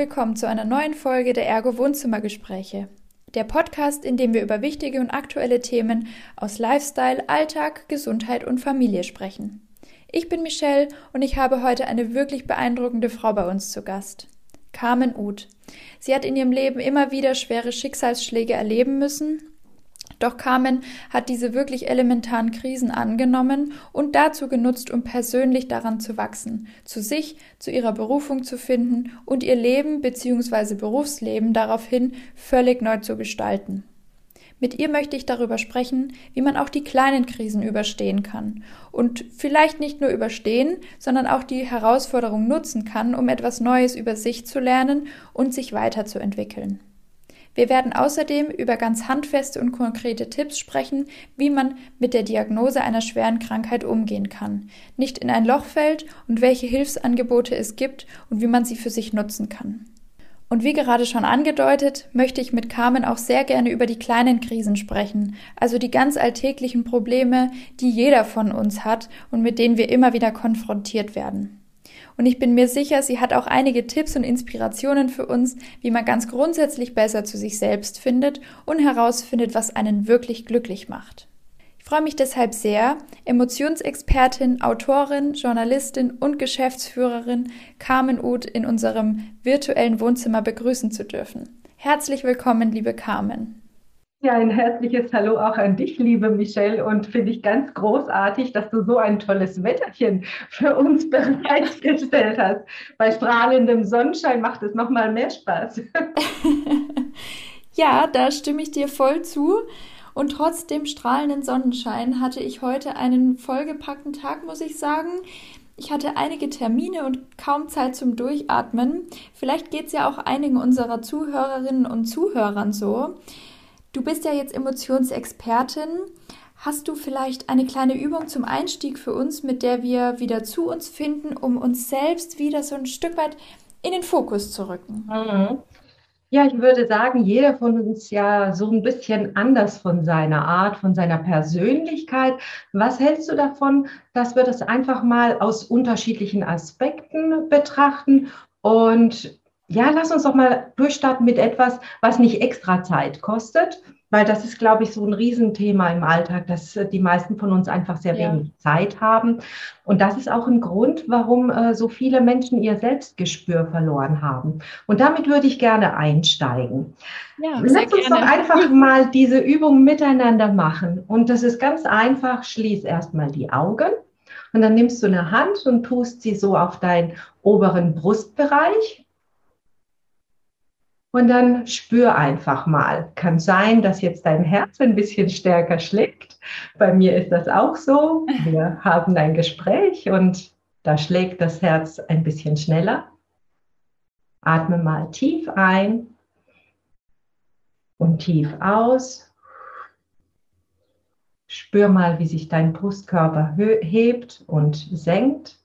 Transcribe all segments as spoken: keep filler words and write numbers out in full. willkommen zu einer neuen Folge der Ergo Wohnzimmergespräche. Der Podcast, in dem wir über wichtige und aktuelle Themen aus Lifestyle, Alltag, Gesundheit und Familie sprechen. Ich bin Michelle und ich habe heute eine wirklich beeindruckende Frau bei uns zu Gast. Carmen Uth. Sie hat in ihrem Leben immer wieder schwere Schicksalsschläge erleben müssen. Doch Carmen hat diese wirklich elementaren Krisen angenommen und dazu genutzt, um persönlich daran zu wachsen, zu sich, zu ihrer Berufung zu finden und ihr Leben bzw. Berufsleben daraufhin völlig neu zu gestalten. Mit ihr möchte ich darüber sprechen, wie man auch die kleinen Krisen überstehen kann und vielleicht nicht nur überstehen, sondern auch die Herausforderung nutzen kann, um etwas Neues über sich zu lernen und sich weiterzuentwickeln. Wir werden außerdem über ganz handfeste und konkrete Tipps sprechen, wie man mit der Diagnose einer schweren Krankheit umgehen kann, nicht in ein Loch fällt und welche Hilfsangebote es gibt und wie man sie für sich nutzen kann. Und wie gerade schon angedeutet, möchte ich mit Carmen auch sehr gerne über die kleinen Krisen sprechen, also die ganz alltäglichen Probleme, die jeder von uns hat und mit denen wir immer wieder konfrontiert werden. Und ich bin mir sicher, sie hat auch einige Tipps und Inspirationen für uns, wie man ganz grundsätzlich besser zu sich selbst findet und herausfindet, was einen wirklich glücklich macht. Ich freue mich deshalb sehr, Emotionsexpertin, Autorin, Journalistin und Geschäftsführerin Carmen Uth in unserem virtuellen Wohnzimmer begrüßen zu dürfen. Herzlich willkommen, liebe Carmen. Ja, ein herzliches Hallo auch an dich, liebe Michelle, und finde ich ganz großartig, dass du so ein tolles Wetterchen für uns bereitgestellt hast. Bei strahlendem Sonnenschein macht es nochmal mehr Spaß. Ja, da stimme ich dir voll zu. Und trotz dem strahlenden Sonnenschein hatte ich heute einen vollgepackten Tag, muss ich sagen. Ich hatte einige Termine und kaum Zeit zum Durchatmen. Vielleicht geht es ja auch einigen unserer Zuhörerinnen und Zuhörern so. Du bist ja jetzt Emotionsexpertin. Hast du vielleicht eine kleine Übung zum Einstieg für uns, mit der wir wieder zu uns finden, um uns selbst wieder so ein Stück weit in den Fokus zu rücken? Mhm. Ja, ich würde sagen, jeder von uns ja so ein bisschen anders von seiner Art, von seiner Persönlichkeit. Was hältst du davon, dass wir das einfach mal aus unterschiedlichen Aspekten betrachten und ja, lass uns doch mal durchstarten mit etwas, was nicht extra Zeit kostet, weil das ist, glaube ich, so ein Riesenthema im Alltag, dass die meisten von uns einfach sehr ja. wenig Zeit haben. Und das ist auch ein Grund, warum äh, so viele Menschen ihr Selbstgespür verloren haben. Und damit würde ich gerne einsteigen. Ja, lass uns gerne. Doch einfach mal diese Übung miteinander machen. Und das ist ganz einfach. Schließ erstmal die Augen. Und dann nimmst du eine Hand und tust sie so auf deinen oberen Brustbereich. Und dann spür einfach mal. Kann sein, dass jetzt dein Herz ein bisschen stärker schlägt. Bei mir ist das auch so. Wir haben ein Gespräch und da schlägt das Herz ein bisschen schneller. Atme mal tief ein und tief aus. Spür mal, wie sich dein Brustkörper hebt und senkt.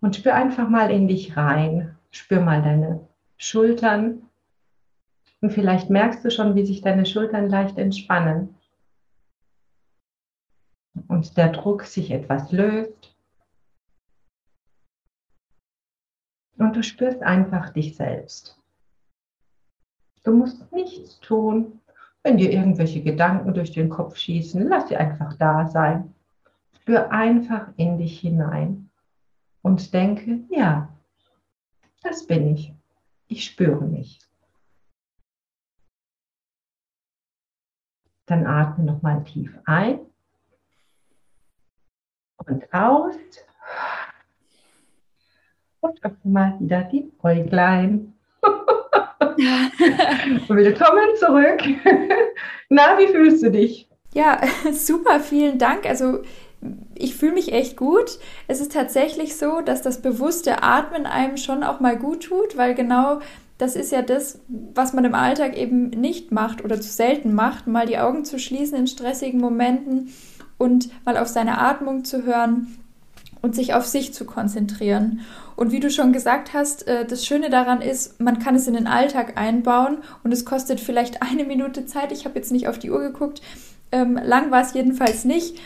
Und spür einfach mal in dich rein. Spür mal deine Schultern, und vielleicht merkst du schon, wie sich deine Schultern leicht entspannen und der Druck sich etwas löst und du spürst einfach dich selbst. Du musst nichts tun, wenn dir irgendwelche Gedanken durch den Kopf schießen, lass sie einfach da sein. Spür einfach in dich hinein und denke, ja, das bin ich. Ich spüre mich. Dann atme nochmal tief ein und aus und öffne mal wieder die Äuglein. Willkommen zurück. Na, wie fühlst du dich? Ja, super, vielen Dank. Also ich fühle mich echt gut. Es ist tatsächlich so, dass das bewusste Atmen einem schon auch mal gut tut, weil genau das ist ja das, was man im Alltag eben nicht macht oder zu selten macht, mal die Augen zu schließen in stressigen Momenten und mal auf seine Atmung zu hören und sich auf sich zu konzentrieren. Und wie du schon gesagt hast, das Schöne daran ist, man kann es in den Alltag einbauen und es kostet vielleicht eine Minute Zeit. Ich habe jetzt nicht auf die Uhr geguckt. Lang war es jedenfalls nicht.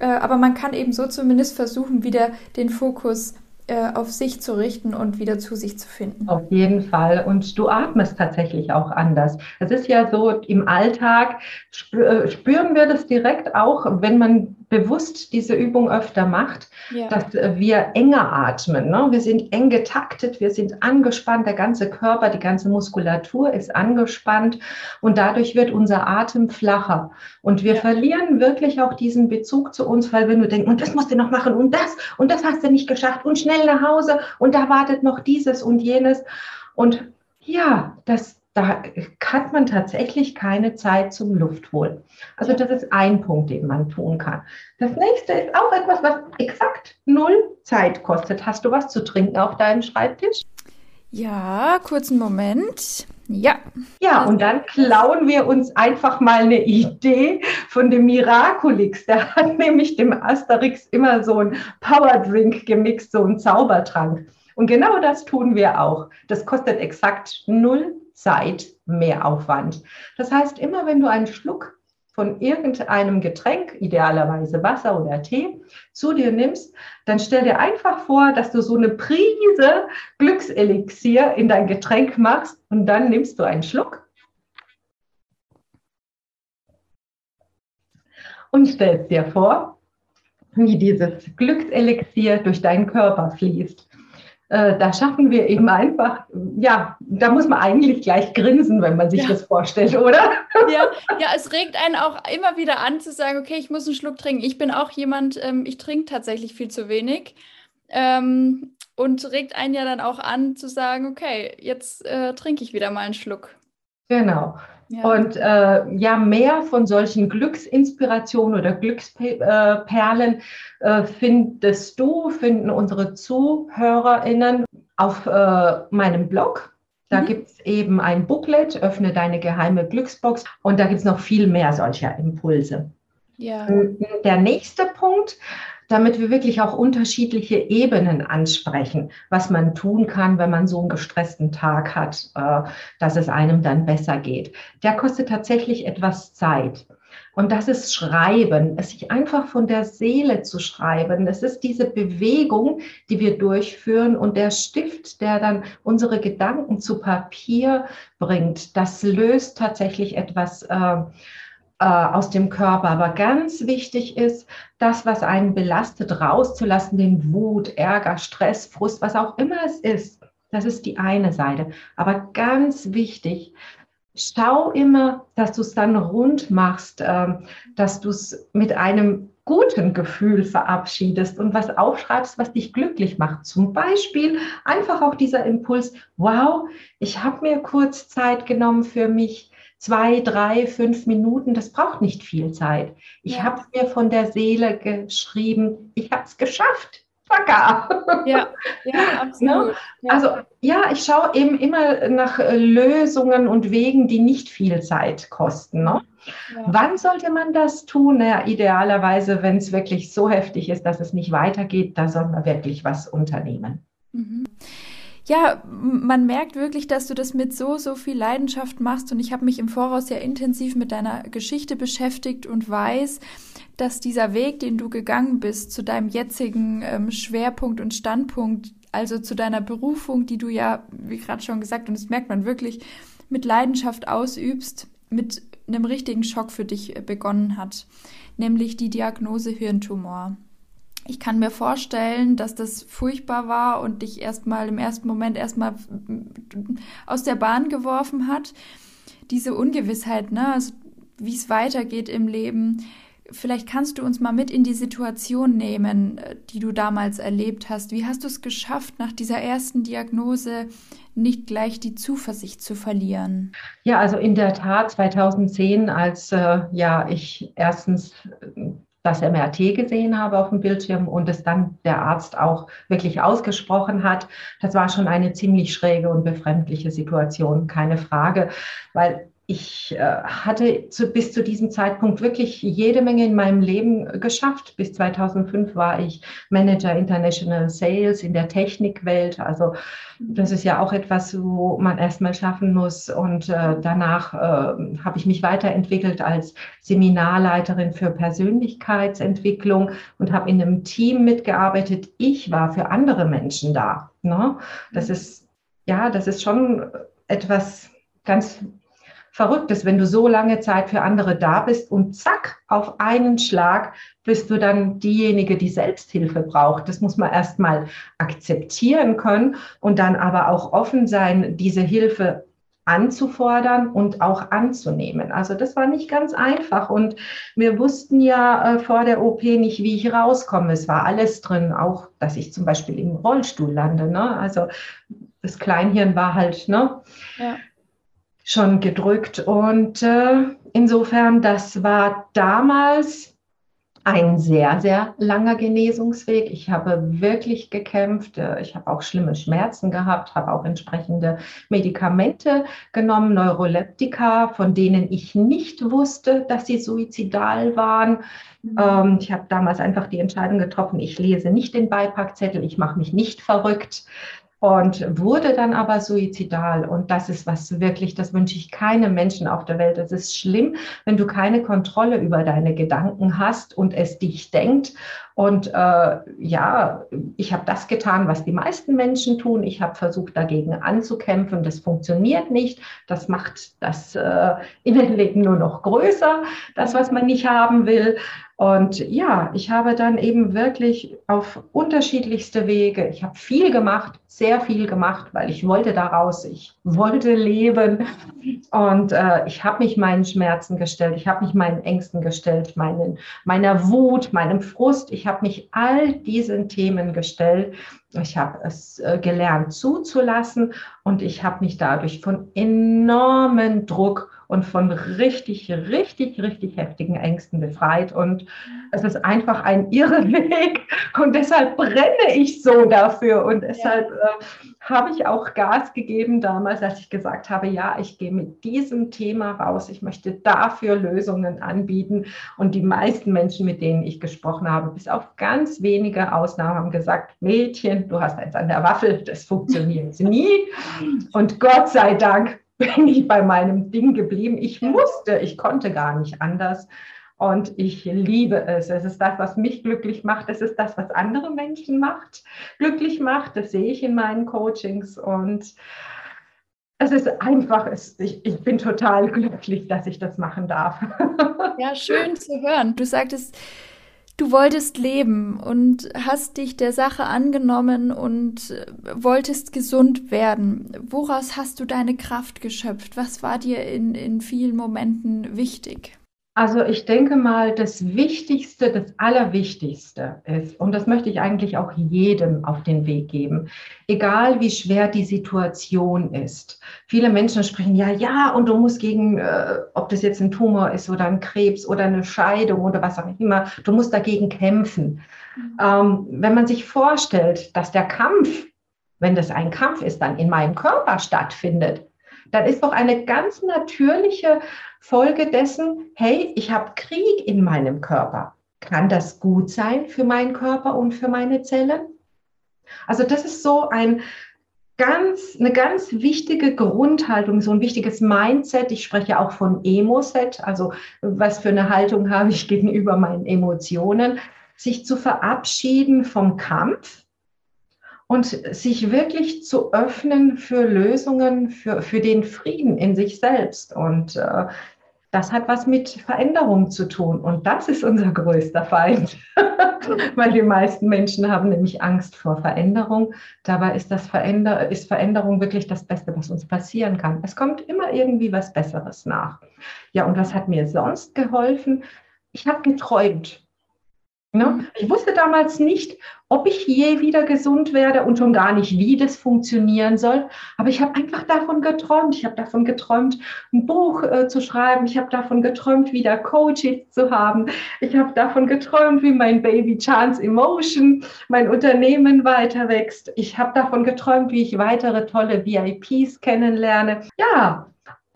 Aber man kann eben so zumindest versuchen, wieder den Fokus äh, auf sich zu richten und wieder zu sich zu finden. Auf jeden Fall. Und du atmest tatsächlich auch anders. Es ist ja so, im Alltag spüren wir das direkt auch, wenn man bewusst diese Übung öfter macht, ja, dass wir enger atmen, ne? Wir sind eng getaktet, wir sind angespannt, der ganze Körper, die ganze Muskulatur ist angespannt und dadurch wird unser Atem flacher. Und wir ja. verlieren wirklich auch diesen Bezug zu uns, weil wir nur denken, und das musst du noch machen und das und das hast du nicht geschafft und schnell nach Hause und da wartet noch dieses und jenes. Und ja, das da hat man tatsächlich keine Zeit zum Luftholen. Also das ist ein Punkt, den man tun kann. Das nächste ist auch etwas, was exakt null Zeit kostet. Hast du was zu trinken auf deinem Schreibtisch? Ja, kurzen Moment. Ja. Ja, und dann klauen wir uns einfach mal eine Idee von dem Miraculix. Der hat nämlich dem Asterix immer so einen Powerdrink gemixt, so einen Zaubertrank. Und genau das tun wir auch. Das kostet exakt null Zeit, mehr Aufwand. Das heißt, immer wenn du einen Schluck von irgendeinem Getränk, idealerweise Wasser oder Tee, zu dir nimmst, dann stell dir einfach vor, dass du so eine Prise Glückselixier in dein Getränk machst und dann nimmst du einen Schluck und stellst dir vor, wie dieses Glückselixier durch deinen Körper fließt. Da schaffen wir eben einfach, ja, da muss man eigentlich gleich grinsen, wenn man sich ja. das vorstellt, oder? Ja, ja, es regt einen auch immer wieder an zu sagen, okay, ich muss einen Schluck trinken. Ich bin auch jemand, ähm, ich trinke tatsächlich viel zu wenig ähm, und regt einen ja dann auch an zu sagen, okay, jetzt äh, trinke ich wieder mal einen Schluck. Genau. Ja. Und äh, ja, mehr von solchen Glücksinspirationen oder Glücksperlen äh, findest du, finden unsere ZuhörerInnen auf äh, meinem Blog. Da mhm. gibt es eben ein Booklet, Öffne deine geheime Glücksbox. Und da gibt es noch viel mehr solcher Impulse. Ja. Der nächste Punkt, damit wir wirklich auch unterschiedliche Ebenen ansprechen, was man tun kann, wenn man so einen gestressten Tag hat, dass es einem dann besser geht. Der kostet tatsächlich etwas Zeit. Und das ist Schreiben, es sich einfach von der Seele zu schreiben. Das ist diese Bewegung, die wir durchführen und der Stift, der dann unsere Gedanken zu Papier bringt, das löst tatsächlich etwas äh, aus dem Körper. Aber ganz wichtig ist, das, was einen belastet, rauszulassen, den Wut, Ärger, Stress, Frust, was auch immer es ist. Das ist die eine Seite. Aber ganz wichtig, schau immer, dass du es dann rund machst, dass du es mit einem guten Gefühl verabschiedest und was aufschreibst, was dich glücklich macht. Zum Beispiel einfach auch dieser Impuls, wow, ich habe mir kurz Zeit genommen für mich, Zwei, drei, fünf Minuten, das braucht nicht viel Zeit. Ich ja. habe es mir von der Seele geschrieben, ich habe es geschafft. Fucker. Ja, ja, absolut. Ja. Also ja, ich schaue eben immer nach Lösungen und Wegen, die nicht viel Zeit kosten. Ne? Ja. Wann sollte man das tun? Naja, idealerweise, wenn es wirklich so heftig ist, dass es nicht weitergeht, da soll man wirklich was unternehmen. Mhm. Ja, man merkt wirklich, dass du das mit so, so viel Leidenschaft machst und ich habe mich im Voraus ja intensiv mit deiner Geschichte beschäftigt und weiß, dass dieser Weg, den du gegangen bist, zu deinem jetzigen ähm, Schwerpunkt und Standpunkt, also zu deiner Berufung, die du ja, wie gerade schon gesagt, und das merkt man wirklich, mit Leidenschaft ausübst, mit einem richtigen Schock für dich begonnen hat, nämlich die Diagnose Hirntumor. Ich kann mir vorstellen, dass das furchtbar war und dich erstmal im ersten Moment erstmal aus der Bahn geworfen hat. Diese Ungewissheit, ne? Also, wie es weitergeht im Leben. Vielleicht kannst du uns mal mit in die Situation nehmen, die du damals erlebt hast. Wie hast du es geschafft, nach dieser ersten Diagnose nicht gleich die Zuversicht zu verlieren? Ja, also in der Tat zweitausendzehn, als äh, ja ich erstens äh, das M R T gesehen habe auf dem Bildschirm und es dann der Arzt auch wirklich ausgesprochen hat. Das war schon eine ziemlich schräge und befremdliche Situation, keine Frage, weil Ich hatte zu, bis zu diesem Zeitpunkt wirklich jede Menge in meinem Leben geschafft. Bis zweitausendfünf war ich Manager International Sales in der Technikwelt. Also das ist ja auch etwas, wo man erstmal schaffen muss. Und äh, danach äh, habe ich mich weiterentwickelt als Seminarleiterin für Persönlichkeitsentwicklung und habe in einem Team mitgearbeitet. Ich war für andere Menschen da. Ne? Das ist, ja, das ist schon etwas ganz Verrücktes, wenn du so lange Zeit für andere da bist und zack, auf einen Schlag bist du dann diejenige, die Selbsthilfe braucht. Das muss man erstmal akzeptieren können und dann aber auch offen sein, diese Hilfe anzufordern und auch anzunehmen. Also das war nicht ganz einfach und wir wussten ja äh, vor der O P nicht, wie ich rauskomme. Es war alles drin, auch, dass ich zum Beispiel im Rollstuhl lande. Ne? Also das Kleinhirn war halt, ne? Ja. Schon gedrückt und äh, insofern, das war damals ein sehr, sehr langer Genesungsweg. Ich habe wirklich gekämpft. Ich habe auch schlimme Schmerzen gehabt, habe auch entsprechende Medikamente genommen, Neuroleptika, von denen ich nicht wusste, dass sie suizidal waren. Mhm. Ähm, ich habe damals einfach die Entscheidung getroffen, ich lese nicht den Beipackzettel, ich mache mich nicht verrückt. Und wurde dann aber suizidal. Und das ist was wirklich, das wünsche ich keinem Menschen auf der Welt. Es ist schlimm, wenn du keine Kontrolle über deine Gedanken hast und es dich denkt. Und äh, ja, ich habe das getan, was die meisten Menschen tun. Ich habe versucht, dagegen anzukämpfen. Das funktioniert nicht. Das macht das äh, Innenleben nur noch größer, das, was man nicht haben will. Und ja, ich habe dann eben wirklich auf unterschiedlichste Wege, ich habe viel gemacht, sehr viel gemacht, weil ich wollte daraus, ich wollte leben. Und äh, ich habe mich meinen Schmerzen gestellt, ich habe mich meinen Ängsten gestellt, meinen, meiner Wut, meinem Frust. Ich habe mich all diesen Themen gestellt. Ich habe es äh, gelernt zuzulassen und ich habe mich dadurch von enormen Druck und von richtig, richtig, richtig heftigen Ängsten befreit. Und es ist einfach ein Irrweg. Und deshalb brenne ich so dafür. Und deshalb äh, habe ich auch Gas gegeben damals, als ich gesagt habe, ja, ich gehe mit diesem Thema raus. Ich möchte dafür Lösungen anbieten. Und die meisten Menschen, mit denen ich gesprochen habe, bis auf ganz wenige Ausnahmen, haben gesagt, Mädchen, du hast eins an der Waffel, das funktioniert nie. Und Gott sei Dank bin ich bei meinem Ding geblieben. Ich musste, ich konnte gar nicht anders. Und ich liebe es. Es ist das, was mich glücklich macht. Es ist das, was andere Menschen macht, glücklich macht. Das sehe ich in meinen Coachings. Und es ist einfach, ich, ich bin total glücklich, dass ich das machen darf. Ja, schön zu hören. Du sagtest, du wolltest leben und hast dich der Sache angenommen und wolltest gesund werden. Woraus hast du deine Kraft geschöpft? Was war dir in, in vielen Momenten wichtig? Also ich denke mal, das Wichtigste, das Allerwichtigste ist, und das möchte ich eigentlich auch jedem auf den Weg geben, egal wie schwer die Situation ist. Viele Menschen sprechen, ja, ja, und du musst gegen, äh, ob das jetzt ein Tumor ist oder ein Krebs oder eine Scheidung oder was auch immer, du musst dagegen kämpfen. Mhm. Ähm, wenn man sich vorstellt, dass der Kampf, wenn das ein Kampf ist, dann in meinem Körper stattfindet, dann ist doch eine ganz natürliche Folge dessen, hey, ich habe Krieg in meinem Körper. Kann das gut sein für meinen Körper und für meine Zellen? Also das ist so ein ganz, eine ganz wichtige Grundhaltung, so ein wichtiges Mindset. Ich spreche auch von Emoset, also was für eine Haltung habe ich gegenüber meinen Emotionen. Sich zu verabschieden vom Kampf und sich wirklich zu öffnen für Lösungen, für, für den Frieden in sich selbst. Und äh, das hat was mit Veränderung zu tun. Und das ist unser größter Feind. Weil die meisten Menschen haben nämlich Angst vor Veränderung. Dabei ist, das Veränder- ist Veränderung wirklich das Beste, was uns passieren kann. Es kommt immer irgendwie was Besseres nach. Ja, und was hat mir sonst geholfen? Ich habe geträumt. Ich wusste damals nicht, ob ich je wieder gesund werde und schon gar nicht, wie das funktionieren soll. Aber ich habe einfach davon geträumt. Ich habe davon geträumt, ein Buch äh, zu schreiben. Ich habe davon geträumt, wieder Coaches zu haben. Ich habe davon geträumt, wie mein Baby Chance Emotion, mein Unternehmen weiter wächst. Ich habe davon geträumt, wie ich weitere tolle V I Ps kennenlerne. Ja.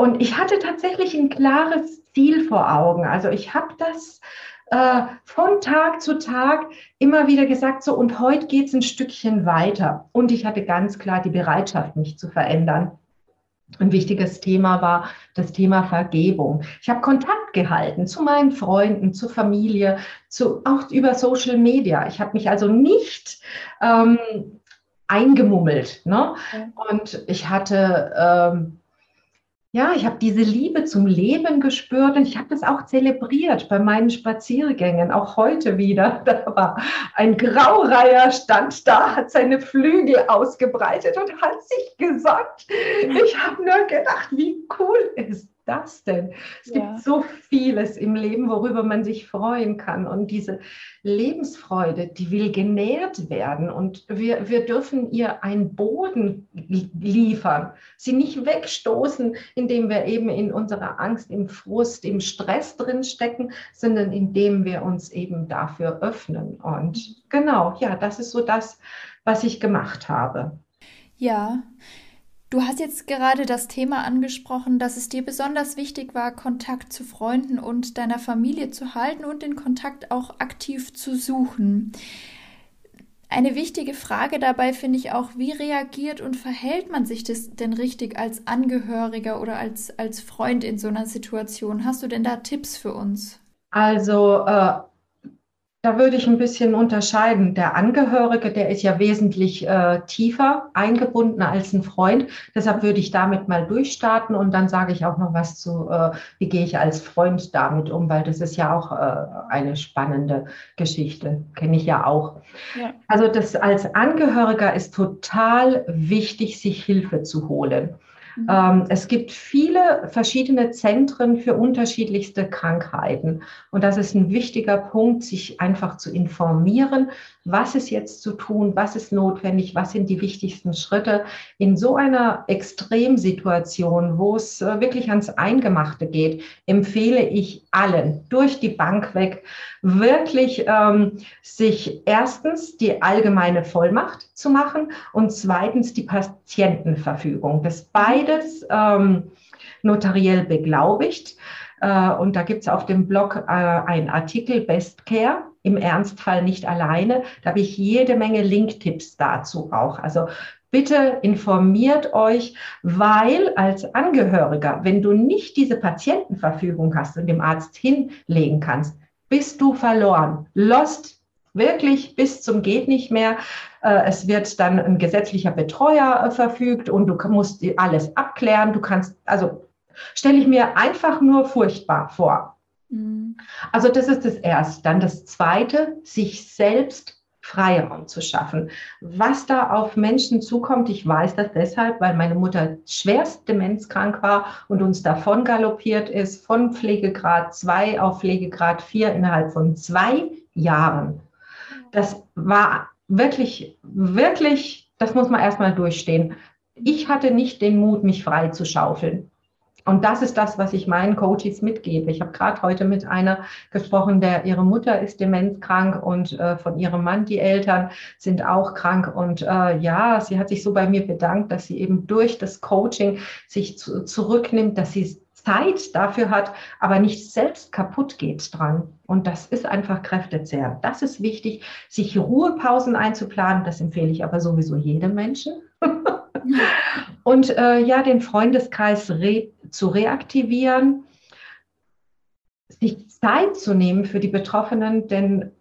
Und ich hatte tatsächlich ein klares Ziel vor Augen. Also ich habe das äh, von Tag zu Tag immer wieder gesagt, so, und heute geht es ein Stückchen weiter. Und ich hatte ganz klar die Bereitschaft, mich zu verändern. Ein wichtiges Thema war das Thema Vergebung. Ich habe Kontakt gehalten zu meinen Freunden, zur Familie, zu, auch über Social Media. Ich habe mich also nicht ähm, eingemummelt. Ne? Und ich hatte, ähm, ja, ich habe diese Liebe zum Leben gespürt und ich habe das auch zelebriert bei meinen Spaziergängen. Auch heute wieder, da war ein Graureiher, stand da, hat seine Flügel ausgebreitet und hat sich gesagt, ich habe nur gedacht, wie cool ist das denn? Es ja. gibt so vieles im Leben, worüber man sich freuen kann. Und diese Lebensfreude, die will genährt werden. Und wir, wir dürfen ihr einen Boden liefern, sie nicht wegstoßen, indem wir eben in unserer Angst, im Frust, im Stress drinstecken, sondern indem wir uns eben dafür öffnen. Und genau, ja, das ist so das, was ich gemacht habe. Ja. Du hast jetzt gerade das Thema angesprochen, dass es dir besonders wichtig war, Kontakt zu Freunden und deiner Familie zu halten und den Kontakt auch aktiv zu suchen. Eine wichtige Frage dabei finde ich auch, wie reagiert und verhält man sich das denn richtig als Angehöriger oder als, als Freund in so einer Situation? Hast du denn da Tipps für uns? Also äh Da würde ich ein bisschen unterscheiden. Der Angehörige, der ist ja wesentlich äh, tiefer eingebunden als ein Freund. Deshalb würde ich damit mal durchstarten und dann sage ich auch noch was zu, äh, wie gehe ich als Freund damit um, weil das ist ja auch äh, eine spannende Geschichte, kenne ich ja auch. Ja. Also das als Angehöriger ist total wichtig, sich Hilfe zu holen. Es gibt viele verschiedene Zentren für unterschiedlichste Krankheiten. Und das ist ein wichtiger Punkt, sich einfach zu informieren, was ist jetzt zu tun, was ist notwendig, was sind die wichtigsten Schritte. In so einer Extremsituation, wo es wirklich ans Eingemachte geht, empfehle ich allen durch die Bank weg, wirklich ähm, sich erstens die allgemeine Vollmacht zu machen und zweitens die Patientenverfügung. Das beides ähm, notariell beglaubigt. Äh, und da gibt es auf dem Blog äh, einen Artikel, Best-Care, im Ernstfall nicht alleine. Da habe ich jede Menge Linktipps dazu auch. Also bitte informiert euch, weil als Angehöriger, wenn du nicht diese Patientenverfügung hast und dem Arzt hinlegen kannst, bist du verloren. Lost, wirklich bis zum geht nicht mehr. Es wird dann ein gesetzlicher Betreuer verfügt und du musst alles abklären. Du kannst, also stelle ich mir einfach nur furchtbar vor. Also das ist das Erste. Dann das Zweite, sich selbst Freiraum zu schaffen. Was da auf Menschen zukommt, ich weiß das deshalb, weil meine Mutter schwerst demenzkrank war und uns davon galoppiert ist, von Pflegegrad zwei auf Pflegegrad vier innerhalb von zwei Jahren. Das war wirklich, wirklich, das muss man erstmal durchstehen. Ich hatte nicht den Mut, mich frei zu schaufeln. Und das ist das, was ich meinen Coaches mitgebe. Ich habe gerade heute mit einer gesprochen, der ihre Mutter ist demenzkrank und äh, von ihrem Mann, die Eltern sind auch krank. Und äh, ja, sie hat sich so bei mir bedankt, dass sie eben durch das Coaching sich zu, zurücknimmt, dass sie Zeit dafür hat, aber nicht selbst kaputt geht dran. Und das ist einfach kräftezehrend. Das ist wichtig, sich Ruhepausen einzuplanen. Das empfehle ich aber sowieso jedem Menschen. Und äh, ja, den Freundeskreis re- zu reaktivieren, sich Zeit zu nehmen für die Betroffenen, denn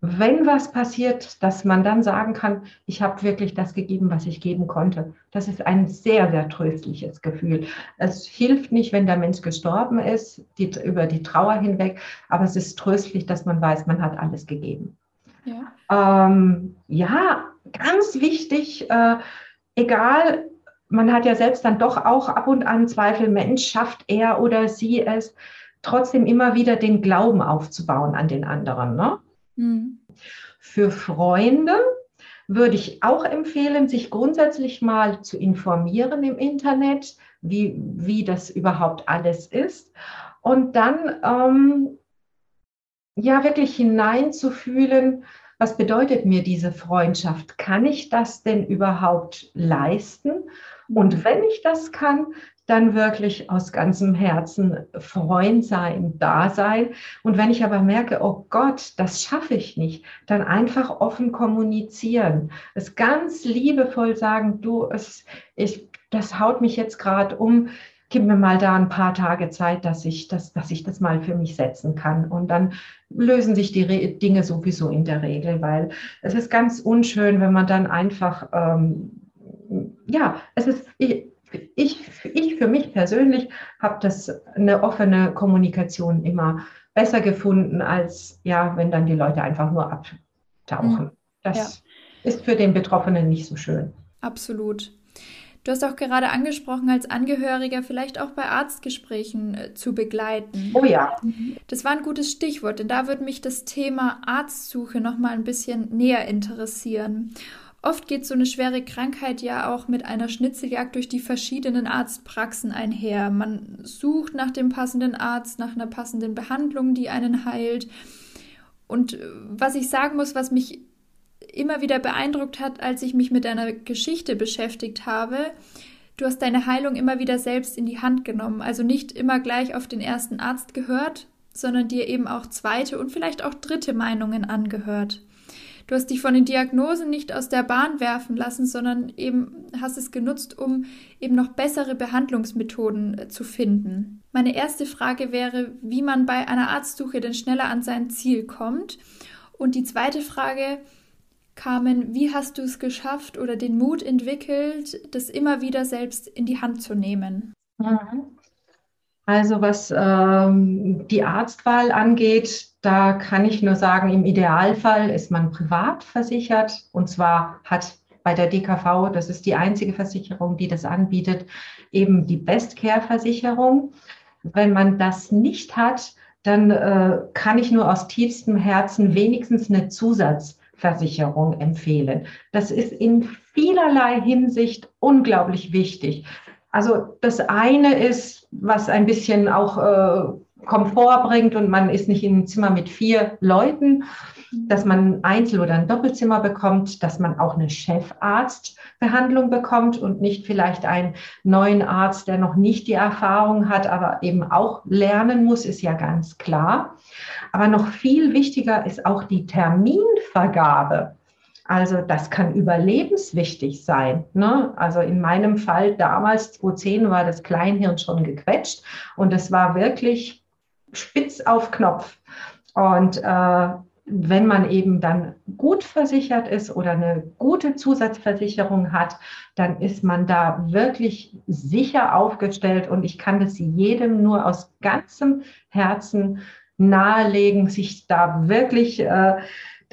wenn was passiert, dass man dann sagen kann, ich habe wirklich das gegeben, was ich geben konnte. Das ist ein sehr, sehr tröstliches Gefühl. Es hilft nicht, wenn der Mensch gestorben ist, die, über die Trauer hinweg, aber es ist tröstlich, dass man weiß, man hat alles gegeben. Ja, ähm, ja ganz wichtig, äh, egal, man hat ja selbst dann doch auch ab und an Zweifel, Mensch, schafft er oder sie es, trotzdem immer wieder den Glauben aufzubauen an den anderen. Ne? Mhm. Für Freunde würde ich auch empfehlen, sich grundsätzlich mal zu informieren im Internet, wie, wie das überhaupt alles ist. Und dann ähm, ja wirklich hineinzufühlen, was bedeutet mir diese Freundschaft? Kann ich das denn überhaupt leisten? Und wenn ich das kann, dann wirklich aus ganzem Herzen Freund sein, da sein. Und wenn ich aber merke, oh Gott, das schaffe ich nicht, dann einfach offen kommunizieren. Es ganz liebevoll sagen, du, es, ich, das haut mich jetzt gerade um, gib mir mal da ein paar Tage Zeit, dass ich das, dass ich das mal für mich setzen kann. Und dann lösen sich die Re- Dinge sowieso in der Regel, weil es ist ganz unschön, wenn man dann einfach, ähm, ja, es ist... Ich, Ich, ich für mich persönlich habe das eine offene Kommunikation immer besser gefunden, als ja, wenn dann die Leute einfach nur abtauchen. Das ja. ist für den Betroffenen nicht so schön. Absolut. Du hast auch gerade angesprochen, als Angehöriger vielleicht auch bei Arztgesprächen zu begleiten. Oh ja. Das war ein gutes Stichwort, denn da würde mich das Thema Arztsuche nochmal ein bisschen näher interessieren. Oft geht so eine schwere Krankheit ja auch mit einer Schnitzeljagd durch die verschiedenen Arztpraxen einher. Man sucht nach dem passenden Arzt, nach einer passenden Behandlung, die einen heilt. Und was ich sagen muss, was mich immer wieder beeindruckt hat, als ich mich mit deiner Geschichte beschäftigt habe, du hast deine Heilung immer wieder selbst in die Hand genommen. Also nicht immer gleich auf den ersten Arzt gehört, sondern dir eben auch zweite und vielleicht auch dritte Meinungen angehört. Du hast dich von den Diagnosen nicht aus der Bahn werfen lassen, sondern eben hast es genutzt, um eben noch bessere Behandlungsmethoden zu finden. Meine erste Frage wäre, wie man bei einer Arztsuche denn schneller an sein Ziel kommt. Und die zweite Frage, Carmen, wie hast du es geschafft oder den Mut entwickelt, das immer wieder selbst in die Hand zu nehmen? Also was ähm, die Arztwahl angeht, da kann ich nur sagen, im Idealfall ist man privat versichert, und zwar hat bei der D K V, das ist die einzige Versicherung, die das anbietet, eben die Best-Care-Versicherung. Wenn man das nicht hat, dann äh, kann ich nur aus tiefstem Herzen wenigstens eine Zusatzversicherung empfehlen. Das ist in vielerlei Hinsicht unglaublich wichtig. Also das eine ist, was ein bisschen auch äh, Komfort bringt und man ist nicht in einem Zimmer mit vier Leuten, dass man ein Einzel- oder ein Doppelzimmer bekommt, dass man auch eine Chefarztbehandlung bekommt und nicht vielleicht einen neuen Arzt, der noch nicht die Erfahrung hat, aber eben auch lernen muss, ist ja ganz klar. Aber noch viel wichtiger ist auch die Terminvergabe. Also das kann überlebenswichtig sein, ne? Also in meinem Fall damals, zwanzig zehn, war das Kleinhirn schon gequetscht und es war wirklich spitz auf Knopf. Und äh, wenn man eben dann gut versichert ist oder eine gute Zusatzversicherung hat, dann ist man da wirklich sicher aufgestellt. Und ich kann das jedem nur aus ganzem Herzen nahelegen, sich da wirklich, äh,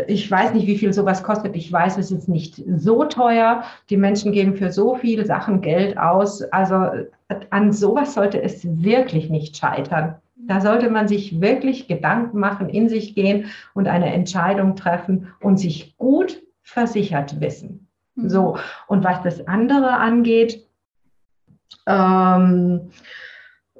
ich weiß nicht, wie viel sowas kostet, ich weiß, es ist nicht so teuer. Die Menschen geben für so viele Sachen Geld aus. Also an sowas sollte es wirklich nicht scheitern. Da sollte man sich wirklich Gedanken machen, in sich gehen und eine Entscheidung treffen und sich gut versichert wissen. So, und was das andere angeht, ähm,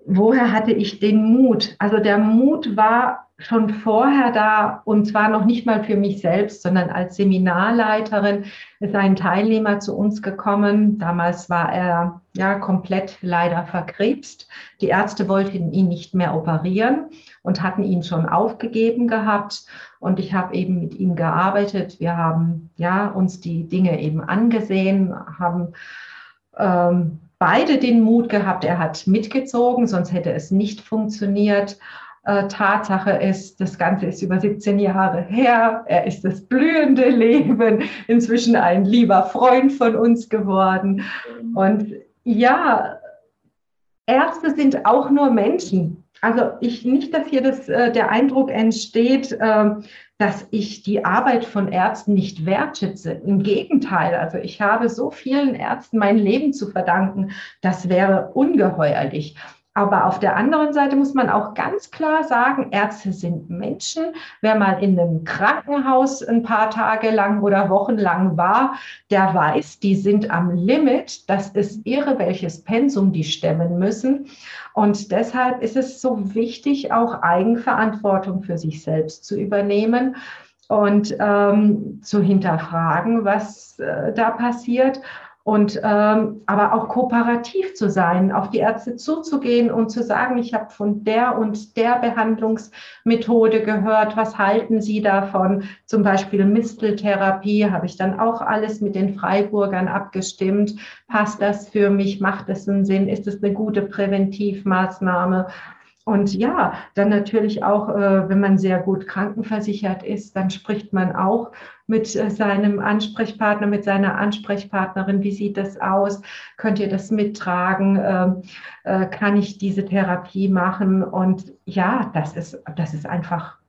woher hatte ich den Mut? Also der Mut war schon vorher da, und zwar noch nicht mal für mich selbst, sondern als Seminarleiterin ist ein Teilnehmer zu uns gekommen. Damals war er ja komplett leider verkrebst. Die Ärzte wollten ihn nicht mehr operieren und hatten ihn schon aufgegeben gehabt. Und ich habe eben mit ihm gearbeitet. Wir haben ja uns die Dinge eben angesehen, haben ähm, beide den Mut gehabt. Er hat mitgezogen, sonst hätte es nicht funktioniert. Tatsache ist, das Ganze ist über siebzehn Jahre her. Er ist das blühende Leben, inzwischen ein lieber Freund von uns geworden. Und ja, Ärzte sind auch nur Menschen. Also ich nicht, dass hier das, der Eindruck entsteht, dass ich die Arbeit von Ärzten nicht wertschätze. Im Gegenteil, also ich habe so vielen Ärzten mein Leben zu verdanken. Das wäre ungeheuerlich. Aber auf der anderen Seite muss man auch ganz klar sagen, Ärzte sind Menschen. Wer mal in einem Krankenhaus ein paar Tage lang oder Wochen lang war, der weiß, die sind am Limit. Das ist irre, welches Pensum die stemmen müssen. Und deshalb ist es so wichtig, auch Eigenverantwortung für sich selbst zu übernehmen und ähm, zu hinterfragen, was äh, da passiert. Und ähm, aber auch kooperativ zu sein, auf die Ärzte zuzugehen und zu sagen, ich habe von der und der Behandlungsmethode gehört, was halten Sie davon? Zum Beispiel Misteltherapie habe ich dann auch alles mit den Freiburgern abgestimmt. Passt das für mich? Macht das einen Sinn? Ist es eine gute Präventivmaßnahme? Und ja, dann natürlich auch, wenn man sehr gut krankenversichert ist, dann spricht man auch mit seinem Ansprechpartner, mit seiner Ansprechpartnerin. Wie sieht das aus? Könnt ihr das mittragen? Kann ich diese Therapie machen? Und ja, das ist, das ist einfach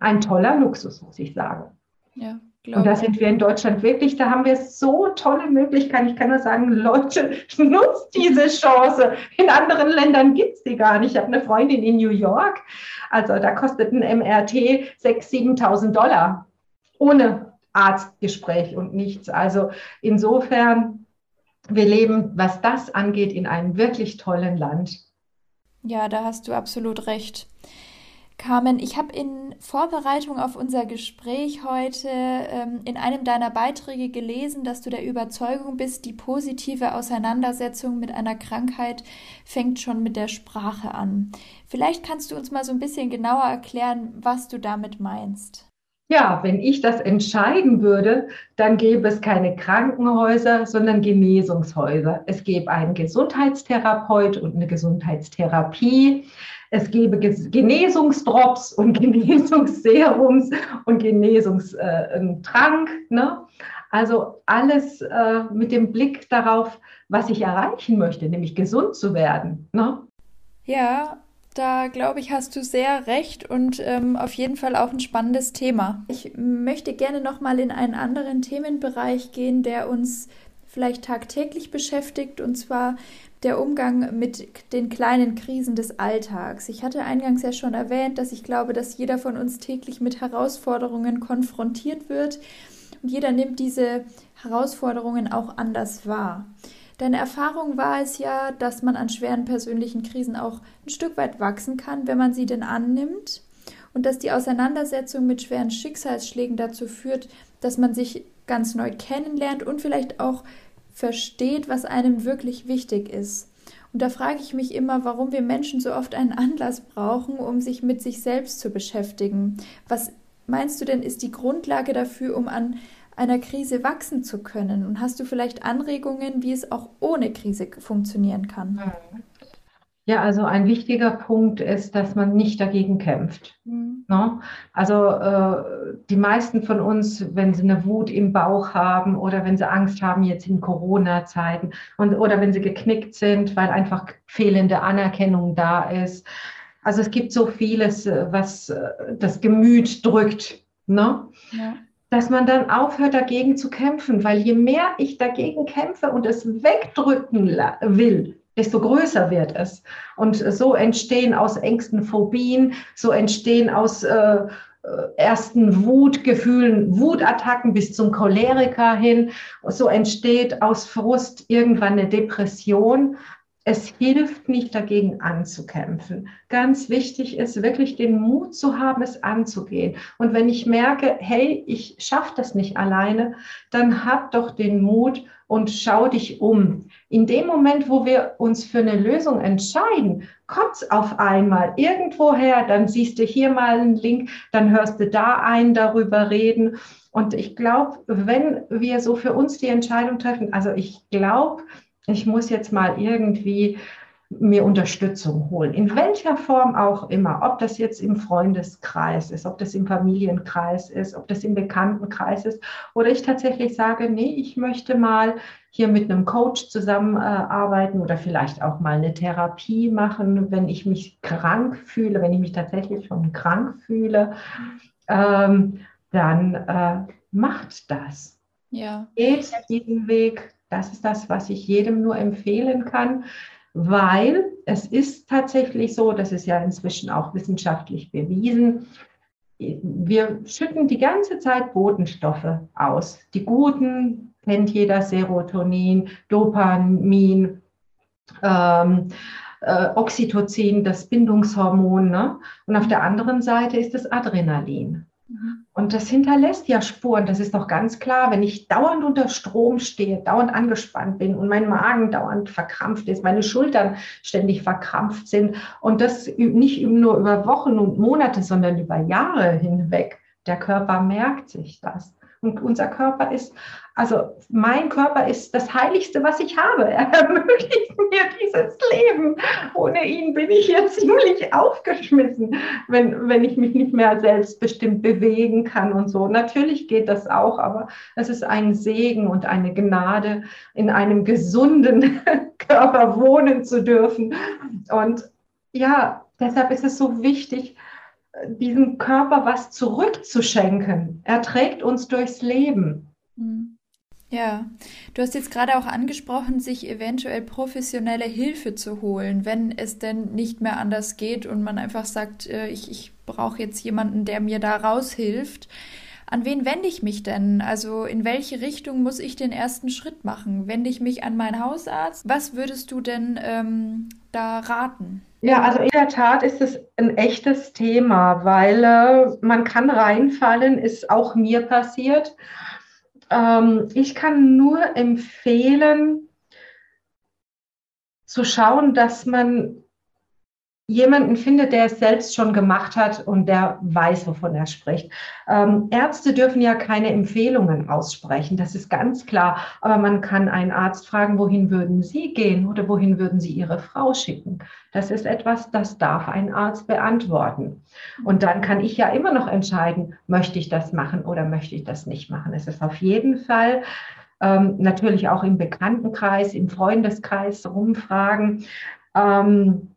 ein toller Luxus, muss ich sagen. Ja. Und da sind wir in Deutschland wirklich, da haben wir so tolle Möglichkeiten. Ich kann nur sagen, Leute, nutzt diese Chance. In anderen Ländern gibt es die gar nicht. Ich habe eine Freundin in New York. Also da kostet ein M R T sechstausend, siebentausend Dollar. Ohne Arztgespräch und nichts. Also insofern, wir leben, was das angeht, in einem wirklich tollen Land. Ja, da hast du absolut recht. Carmen, ich habe in Vorbereitung auf unser Gespräch heute ähm, in einem deiner Beiträge gelesen, dass du der Überzeugung bist, die positive Auseinandersetzung mit einer Krankheit fängt schon mit der Sprache an. Vielleicht kannst du uns mal so ein bisschen genauer erklären, was du damit meinst. Ja, wenn ich das entscheiden würde, dann gäbe es keine Krankenhäuser, sondern Genesungshäuser. Es gäbe einen Gesundheitstherapeut und eine Gesundheitstherapie. Es gäbe Genesungsdrops und Genesungsserums und Genesungstrank. Ne? Also alles äh, mit dem Blick darauf, was ich erreichen möchte, nämlich gesund zu werden. Ne? Ja, da, glaube ich, hast du sehr recht und ähm, auf jeden Fall auch ein spannendes Thema. Ich möchte gerne nochmal in einen anderen Themenbereich gehen, der uns vielleicht tagtäglich beschäftigt, und zwar der Umgang mit den kleinen Krisen des Alltags. Ich hatte eingangs ja schon erwähnt, dass ich glaube, dass jeder von uns täglich mit Herausforderungen konfrontiert wird und jeder nimmt diese Herausforderungen auch anders wahr. Deine Erfahrung war es ja, dass man an schweren persönlichen Krisen auch ein Stück weit wachsen kann, wenn man sie denn annimmt, und dass die Auseinandersetzung mit schweren Schicksalsschlägen dazu führt, dass man sich ganz neu kennenlernt und vielleicht auch versteht, was einem wirklich wichtig ist. Und da frage ich mich immer, warum wir Menschen so oft einen Anlass brauchen, um sich mit sich selbst zu beschäftigen. Was meinst du denn, ist die Grundlage dafür, um an einer Krise wachsen zu können? Und hast du vielleicht Anregungen, wie es auch ohne Krise funktionieren kann? Ja, also ein wichtiger Punkt ist, dass man nicht dagegen kämpft. Mhm. Ne? Also äh, die meisten von uns, wenn sie eine Wut im Bauch haben oder wenn sie Angst haben jetzt in Corona-Zeiten und oder wenn sie geknickt sind, weil einfach fehlende Anerkennung da ist. Also es gibt so vieles, was das Gemüt drückt. Ne? Ja. Dass man dann aufhört, dagegen zu kämpfen, weil je mehr ich dagegen kämpfe und es wegdrücken will, desto größer wird es. Und so entstehen aus Ängsten Phobien, so entstehen aus äh, ersten Wutgefühlen, Wutattacken bis zum Choleriker hin, so entsteht aus Frust irgendwann eine Depression. Es hilft nicht, dagegen anzukämpfen. Ganz wichtig ist, wirklich den Mut zu haben, es anzugehen. Und wenn ich merke, hey, ich schaffe das nicht alleine, dann hab doch den Mut und schau dich um. In dem Moment, wo wir uns für eine Lösung entscheiden, kommt's auf einmal irgendwo her, dann siehst du hier mal einen Link, dann hörst du da einen darüber reden. Und ich glaube, wenn wir so für uns die Entscheidung treffen, also ich glaube, ich muss jetzt mal irgendwie mir Unterstützung holen, in welcher Form auch immer, ob das jetzt im Freundeskreis ist, ob das im Familienkreis ist, ob das im Bekanntenkreis ist, oder ich tatsächlich sage, nee, ich möchte mal hier mit einem Coach zusammenarbeiten oder vielleicht auch mal eine Therapie machen, wenn ich mich krank fühle, wenn ich mich tatsächlich schon krank fühle, ähm, dann äh, macht das. Ja. Geht diesen Weg. Das ist das, was ich jedem nur empfehlen kann, weil es ist tatsächlich so, das ist ja inzwischen auch wissenschaftlich bewiesen, wir schütten die ganze Zeit Botenstoffe aus. Die guten kennt jeder, Serotonin, Dopamin, ähm, äh, Oxytocin, das Bindungshormon, ne? Und auf der anderen Seite ist das Adrenalin. Und das hinterlässt ja Spuren, das ist doch ganz klar. Wenn ich dauernd unter Strom stehe, dauernd angespannt bin und mein Magen dauernd verkrampft ist, meine Schultern ständig verkrampft sind und das nicht nur über Wochen und Monate, sondern über Jahre hinweg, der Körper merkt sich das. Und unser Körper ist, also mein Körper ist das Heiligste, was ich habe. Er ermöglicht mir dieses Leben. Ohne ihn bin ich hier ziemlich aufgeschmissen, wenn, wenn ich mich nicht mehr selbstbestimmt bewegen kann und so. Natürlich geht das auch, aber es ist ein Segen und eine Gnade, in einem gesunden Körper wohnen zu dürfen. Und ja, deshalb ist es so wichtig, diesem Körper was zurückzuschenken. Er trägt uns durchs Leben. Ja, du hast jetzt gerade auch angesprochen, sich eventuell professionelle Hilfe zu holen, wenn es denn nicht mehr anders geht und man einfach sagt, ich, ich brauche jetzt jemanden, der mir da raushilft. An wen wende ich mich denn? Also in welche Richtung muss ich den ersten Schritt machen? Wende ich mich an meinen Hausarzt? Was würdest du denn ähm, da raten? Ja, also in der Tat ist es ein echtes Thema, weil äh, man kann reinfallen, ist auch mir passiert. Ähm, ich kann nur empfehlen, zu schauen, dass man jemanden findet, der es selbst schon gemacht hat und der weiß, wovon er spricht. Ähm, Ärzte dürfen ja keine Empfehlungen aussprechen, das ist ganz klar. Aber man kann einen Arzt fragen, wohin würden Sie gehen oder wohin würden Sie Ihre Frau schicken? Das ist etwas, das darf ein Arzt beantworten. Und dann kann ich ja immer noch entscheiden, möchte ich das machen oder möchte ich das nicht machen. Es ist auf jeden Fall ähm, natürlich auch im Bekanntenkreis, im Freundeskreis rumfragen. Ähm,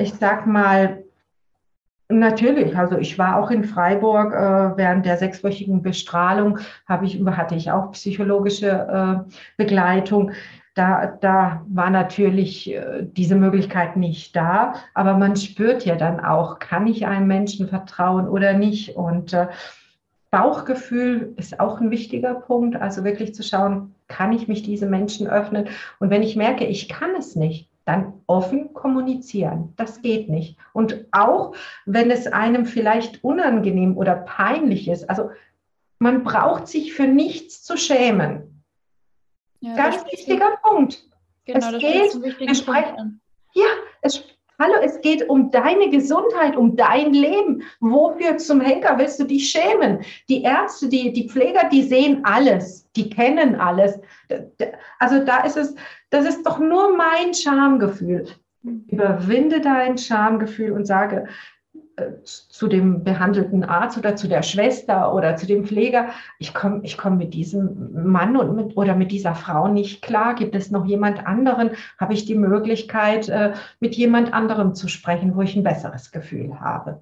Ich sag mal, natürlich, also ich war auch in Freiburg, äh, während der sechswöchigen Bestrahlung habe ich, hatte ich auch psychologische äh, Begleitung. Da, da war natürlich äh, diese Möglichkeit nicht da, aber man spürt ja dann auch, kann ich einem Menschen vertrauen oder nicht? Und äh, Bauchgefühl ist auch ein wichtiger Punkt, also wirklich zu schauen, kann ich mich diesen Menschen öffnen? Und wenn ich merke, ich kann es nicht, dann offen kommunizieren. Das geht nicht. Und auch, wenn es einem vielleicht unangenehm oder peinlich ist, also man braucht sich für nichts zu schämen. Ja, ganz wichtiger ist, Punkt. Genau, es das geht, ist wir sprechen, Punkt an. Ja, es, hallo, es geht um deine Gesundheit, um dein Leben. Wofür zum Henker willst du dich schämen? Die Ärzte, die, die Pfleger, die sehen alles, die kennen alles. Also da ist es, das ist doch nur mein Schamgefühl. Überwinde dein Schamgefühl und sage äh, zu dem behandelten Arzt oder zu der Schwester oder zu dem Pfleger, ich komme ich komm mit diesem Mann und mit, oder mit dieser Frau nicht klar. Gibt es noch jemand anderen? Habe ich die Möglichkeit, äh, mit jemand anderem zu sprechen, wo ich ein besseres Gefühl habe?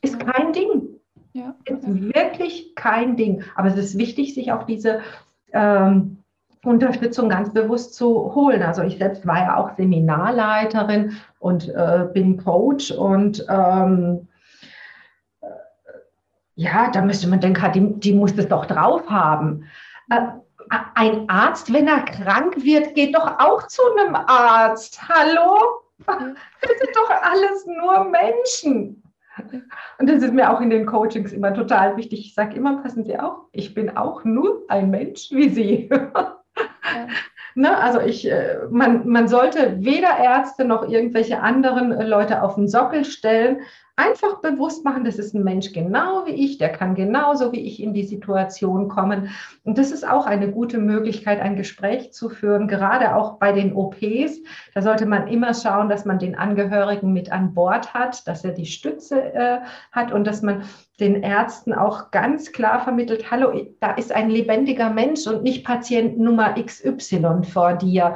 Ist kein Ding. Ja. Ist wirklich kein Ding. Aber es ist wichtig, sich auch diese ähm, Unterstützung ganz bewusst zu holen. Also ich selbst war ja auch Seminarleiterin und äh, bin Coach und ähm, äh, ja, da müsste man denken, die, die muss das doch drauf haben. Äh, ein Arzt, wenn er krank wird, geht doch auch zu einem Arzt. Hallo? Wir sind doch alles nur Menschen. Und das ist mir auch in den Coachings immer total wichtig. Ich sage immer, passen Sie auf, ich bin auch nur ein Mensch wie Sie. Ja. Ne, also ich, man, man sollte weder Ärzte noch irgendwelche anderen Leute auf den Sockel stellen. Einfach bewusst machen, das ist ein Mensch genau wie ich, der kann genauso wie ich in die Situation kommen. Und das ist auch eine gute Möglichkeit, ein Gespräch zu führen, gerade auch bei den O Ps. Da sollte man immer schauen, dass man den Angehörigen mit an Bord hat, dass er die Stütze äh, hat und dass man den Ärzten auch ganz klar vermittelt, hallo, da ist ein lebendiger Mensch und nicht Patient Nummer X Y vor dir.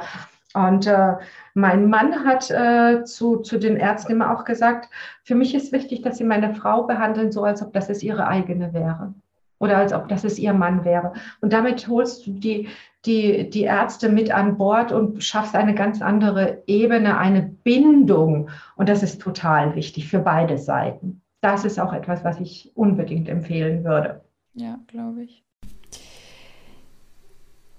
Und äh, mein Mann hat äh, zu, zu den Ärzten immer auch gesagt, für mich ist wichtig, dass sie meine Frau behandeln, so als ob das es ihre eigene wäre oder als ob das es ihr Mann wäre. Und damit holst du die, die, die Ärzte mit an Bord und schaffst eine ganz andere Ebene, eine Bindung. Und das ist total wichtig für beide Seiten. Das ist auch etwas, was ich unbedingt empfehlen würde. Ja, glaube ich.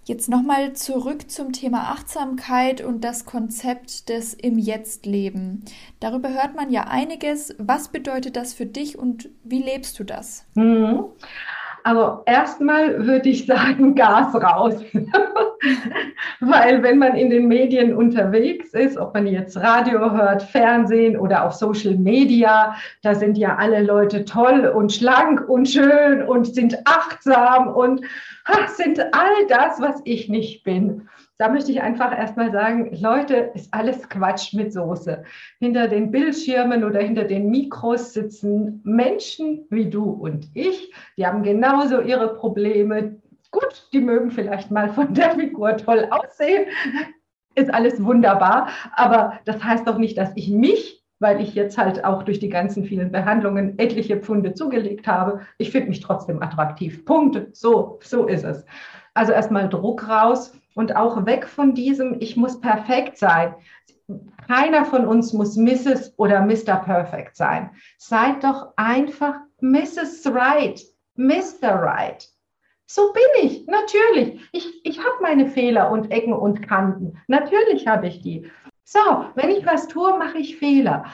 Jetzt nochmal zurück zum Thema Achtsamkeit und das Konzept des Im-Jetzt-Leben. Darüber hört man ja einiges. Was bedeutet das für dich und wie lebst du das? Mhm. Also erstmal würde ich sagen, Gas raus. Weil wenn man in den Medien unterwegs ist, ob man jetzt Radio hört, Fernsehen oder auf Social Media, da sind ja alle Leute toll und schlank und schön und sind achtsam und ach, sind all das, was ich nicht bin. Da möchte ich einfach erstmal sagen, Leute, ist alles Quatsch mit Soße. Hinter den Bildschirmen oder hinter den Mikros sitzen Menschen wie du und ich. Die haben genauso ihre Probleme. Gut, die mögen vielleicht mal von der Figur toll aussehen. Ist alles wunderbar. Aber das heißt doch nicht, dass ich mich, weil ich jetzt halt auch durch die ganzen vielen Behandlungen etliche Pfunde zugelegt habe, ich finde mich trotzdem attraktiv. Punkt. So, so ist es. Also erstmal Druck raus. Und auch weg von diesem, ich muss perfekt sein. Keiner von uns muss Missus oder Mister Perfect sein. Seid doch einfach Missus Right, Mister Right. So bin ich, natürlich. Ich, ich habe meine Fehler und Ecken und Kanten. Natürlich habe ich die. So, wenn ich was tue, mache ich Fehler.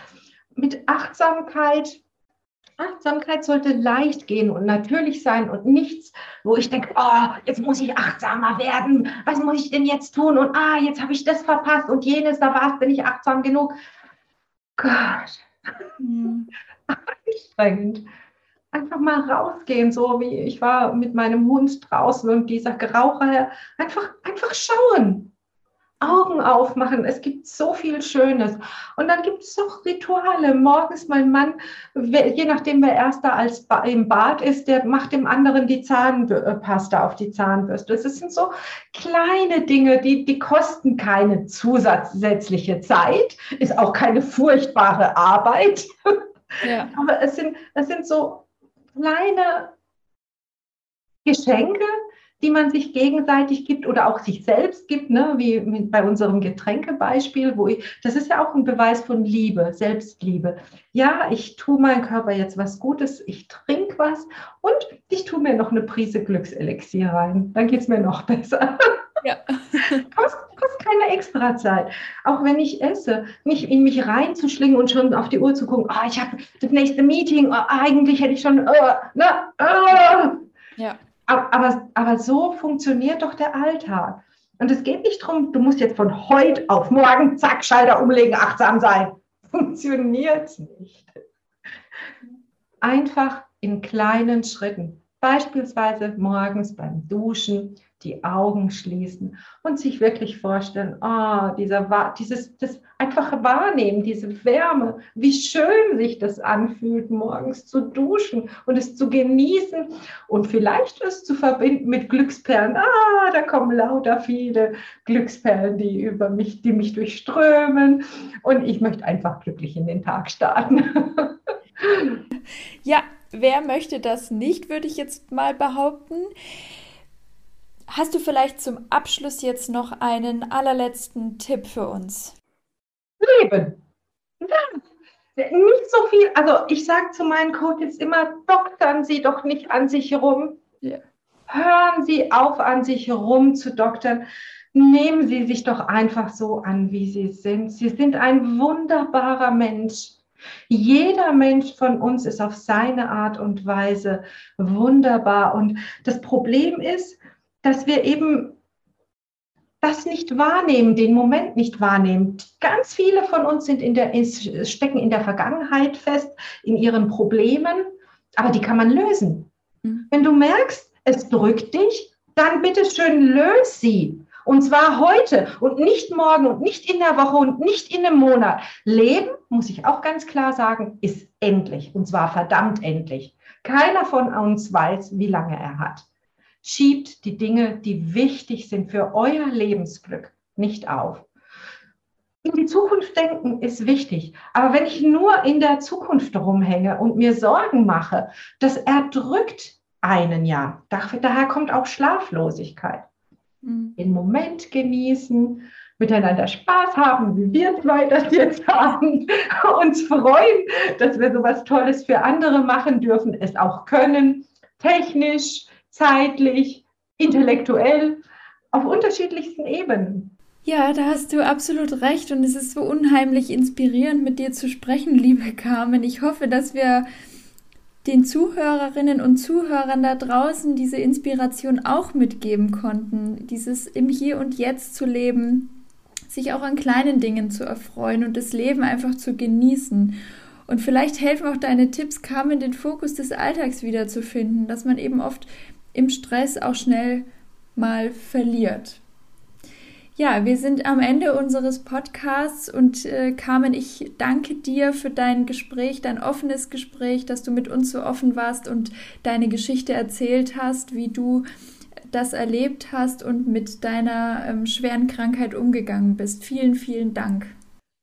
Mit Achtsamkeit. Achtsamkeit sollte leicht gehen und natürlich sein und nichts, wo ich denke, oh, jetzt muss ich achtsamer werden, was muss ich denn jetzt tun und ah, jetzt habe ich das verpasst und jenes, da war es, bin ich achtsam genug. Gott, mhm. Anstrengend. Einfach mal rausgehen, so wie ich war mit meinem Hund draußen und dieser Geraucher, einfach, einfach schauen. Augen aufmachen, es gibt so viel Schönes. Und dann gibt es auch Rituale. Morgens mein Mann, je nachdem wer erster als im Bad ist, der macht dem anderen die Zahnpasta auf die Zahnbürste. Es sind so kleine Dinge, die, die kosten keine zusätzliche Zeit, ist auch keine furchtbare Arbeit. Ja. Aber es sind, es sind so kleine Geschenke, die man sich gegenseitig gibt oder auch sich selbst gibt, ne? Wie bei unserem Getränkebeispiel, wo ich, das ist ja auch ein Beweis von Liebe, Selbstliebe. Ja, ich tue meinem Körper jetzt was Gutes, ich trinke was und ich tue mir noch eine Prise Glückselixier rein, dann geht es mir noch besser. Ja. Kostet, kostet keine Extrazeit. Auch wenn ich esse, mich in mich reinzuschlingen und schon auf die Uhr zu gucken, oh, ich habe das nächste Meeting, oh, eigentlich hätte ich schon, oh, na, oh. Ja. Aber, aber so funktioniert doch der Alltag. Und es geht nicht darum, du musst jetzt von heute auf morgen, zack, Schalter umlegen, achtsam sein. Funktioniert nicht. Einfach in kleinen Schritten. Beispielsweise morgens beim Duschen die Augen schließen und sich wirklich vorstellen, oh, dieser, dieses das einfache Wahrnehmen, diese Wärme, wie schön sich das anfühlt, morgens zu duschen und es zu genießen und vielleicht es zu verbinden mit Glücksperlen. Ah, da kommen lauter viele Glücksperlen, die über mich, die mich durchströmen und ich möchte einfach glücklich in den Tag starten. Ja, wer möchte das nicht, würde ich jetzt mal behaupten. Hast du vielleicht zum Abschluss jetzt noch einen allerletzten Tipp für uns? Leben. Ja. Nicht so viel. Also ich sage zu meinen Coaches immer, doktern Sie doch nicht an sich herum. Ja. Hören Sie auf, an sich herum zu doktern. Nehmen Sie sich doch einfach so an, wie Sie sind. Sie sind ein wunderbarer Mensch. Jeder Mensch von uns ist auf seine Art und Weise wunderbar. Und das Problem ist, dass wir eben das nicht wahrnehmen, den Moment nicht wahrnehmen. Ganz viele von uns sind in der, stecken in der Vergangenheit fest, in ihren Problemen, aber die kann man lösen. Mhm. Wenn du merkst, es drückt dich, dann bitte schön löse sie. Und zwar heute und nicht morgen und nicht in der Woche und nicht in einem Monat. Leben, muss ich auch ganz klar sagen, ist endlich und zwar verdammt endlich. Keiner von uns weiß, wie lange er hat. Schiebt die Dinge, die wichtig sind für euer Lebensglück, nicht auf. In die Zukunft denken ist wichtig, aber wenn ich nur in der Zukunft rumhänge und mir Sorgen mache, das erdrückt einen ja. Daher kommt auch Schlaflosigkeit. Mhm. Den Moment genießen, miteinander Spaß haben, wie wir zwei das jetzt haben, uns freuen, dass wir sowas Tolles für andere machen dürfen, es auch können, technisch, zeitlich, intellektuell auf unterschiedlichsten Ebenen. Ja, da hast du absolut recht und es ist so unheimlich inspirierend, mit dir zu sprechen, liebe Carmen. Ich hoffe, dass wir den Zuhörerinnen und Zuhörern da draußen diese Inspiration auch mitgeben konnten, dieses im Hier und Jetzt zu leben, sich auch an kleinen Dingen zu erfreuen und das Leben einfach zu genießen. Und vielleicht helfen auch deine Tipps, Carmen, den Fokus des Alltags wiederzufinden, dass man eben oft im Stress auch schnell mal verliert. Ja, wir sind am Ende unseres Podcasts und äh, Carmen, ich danke dir für dein Gespräch, dein offenes Gespräch, dass du mit uns so offen warst und deine Geschichte erzählt hast, wie du das erlebt hast und mit deiner ähm, schweren Krankheit umgegangen bist. Vielen, vielen Dank.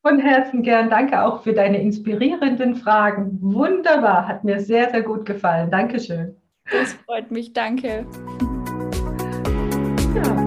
Von Herzen gern. Danke auch für deine inspirierenden Fragen. Wunderbar, hat mir sehr, sehr gut gefallen. Dankeschön. Das freut mich, danke. Ja.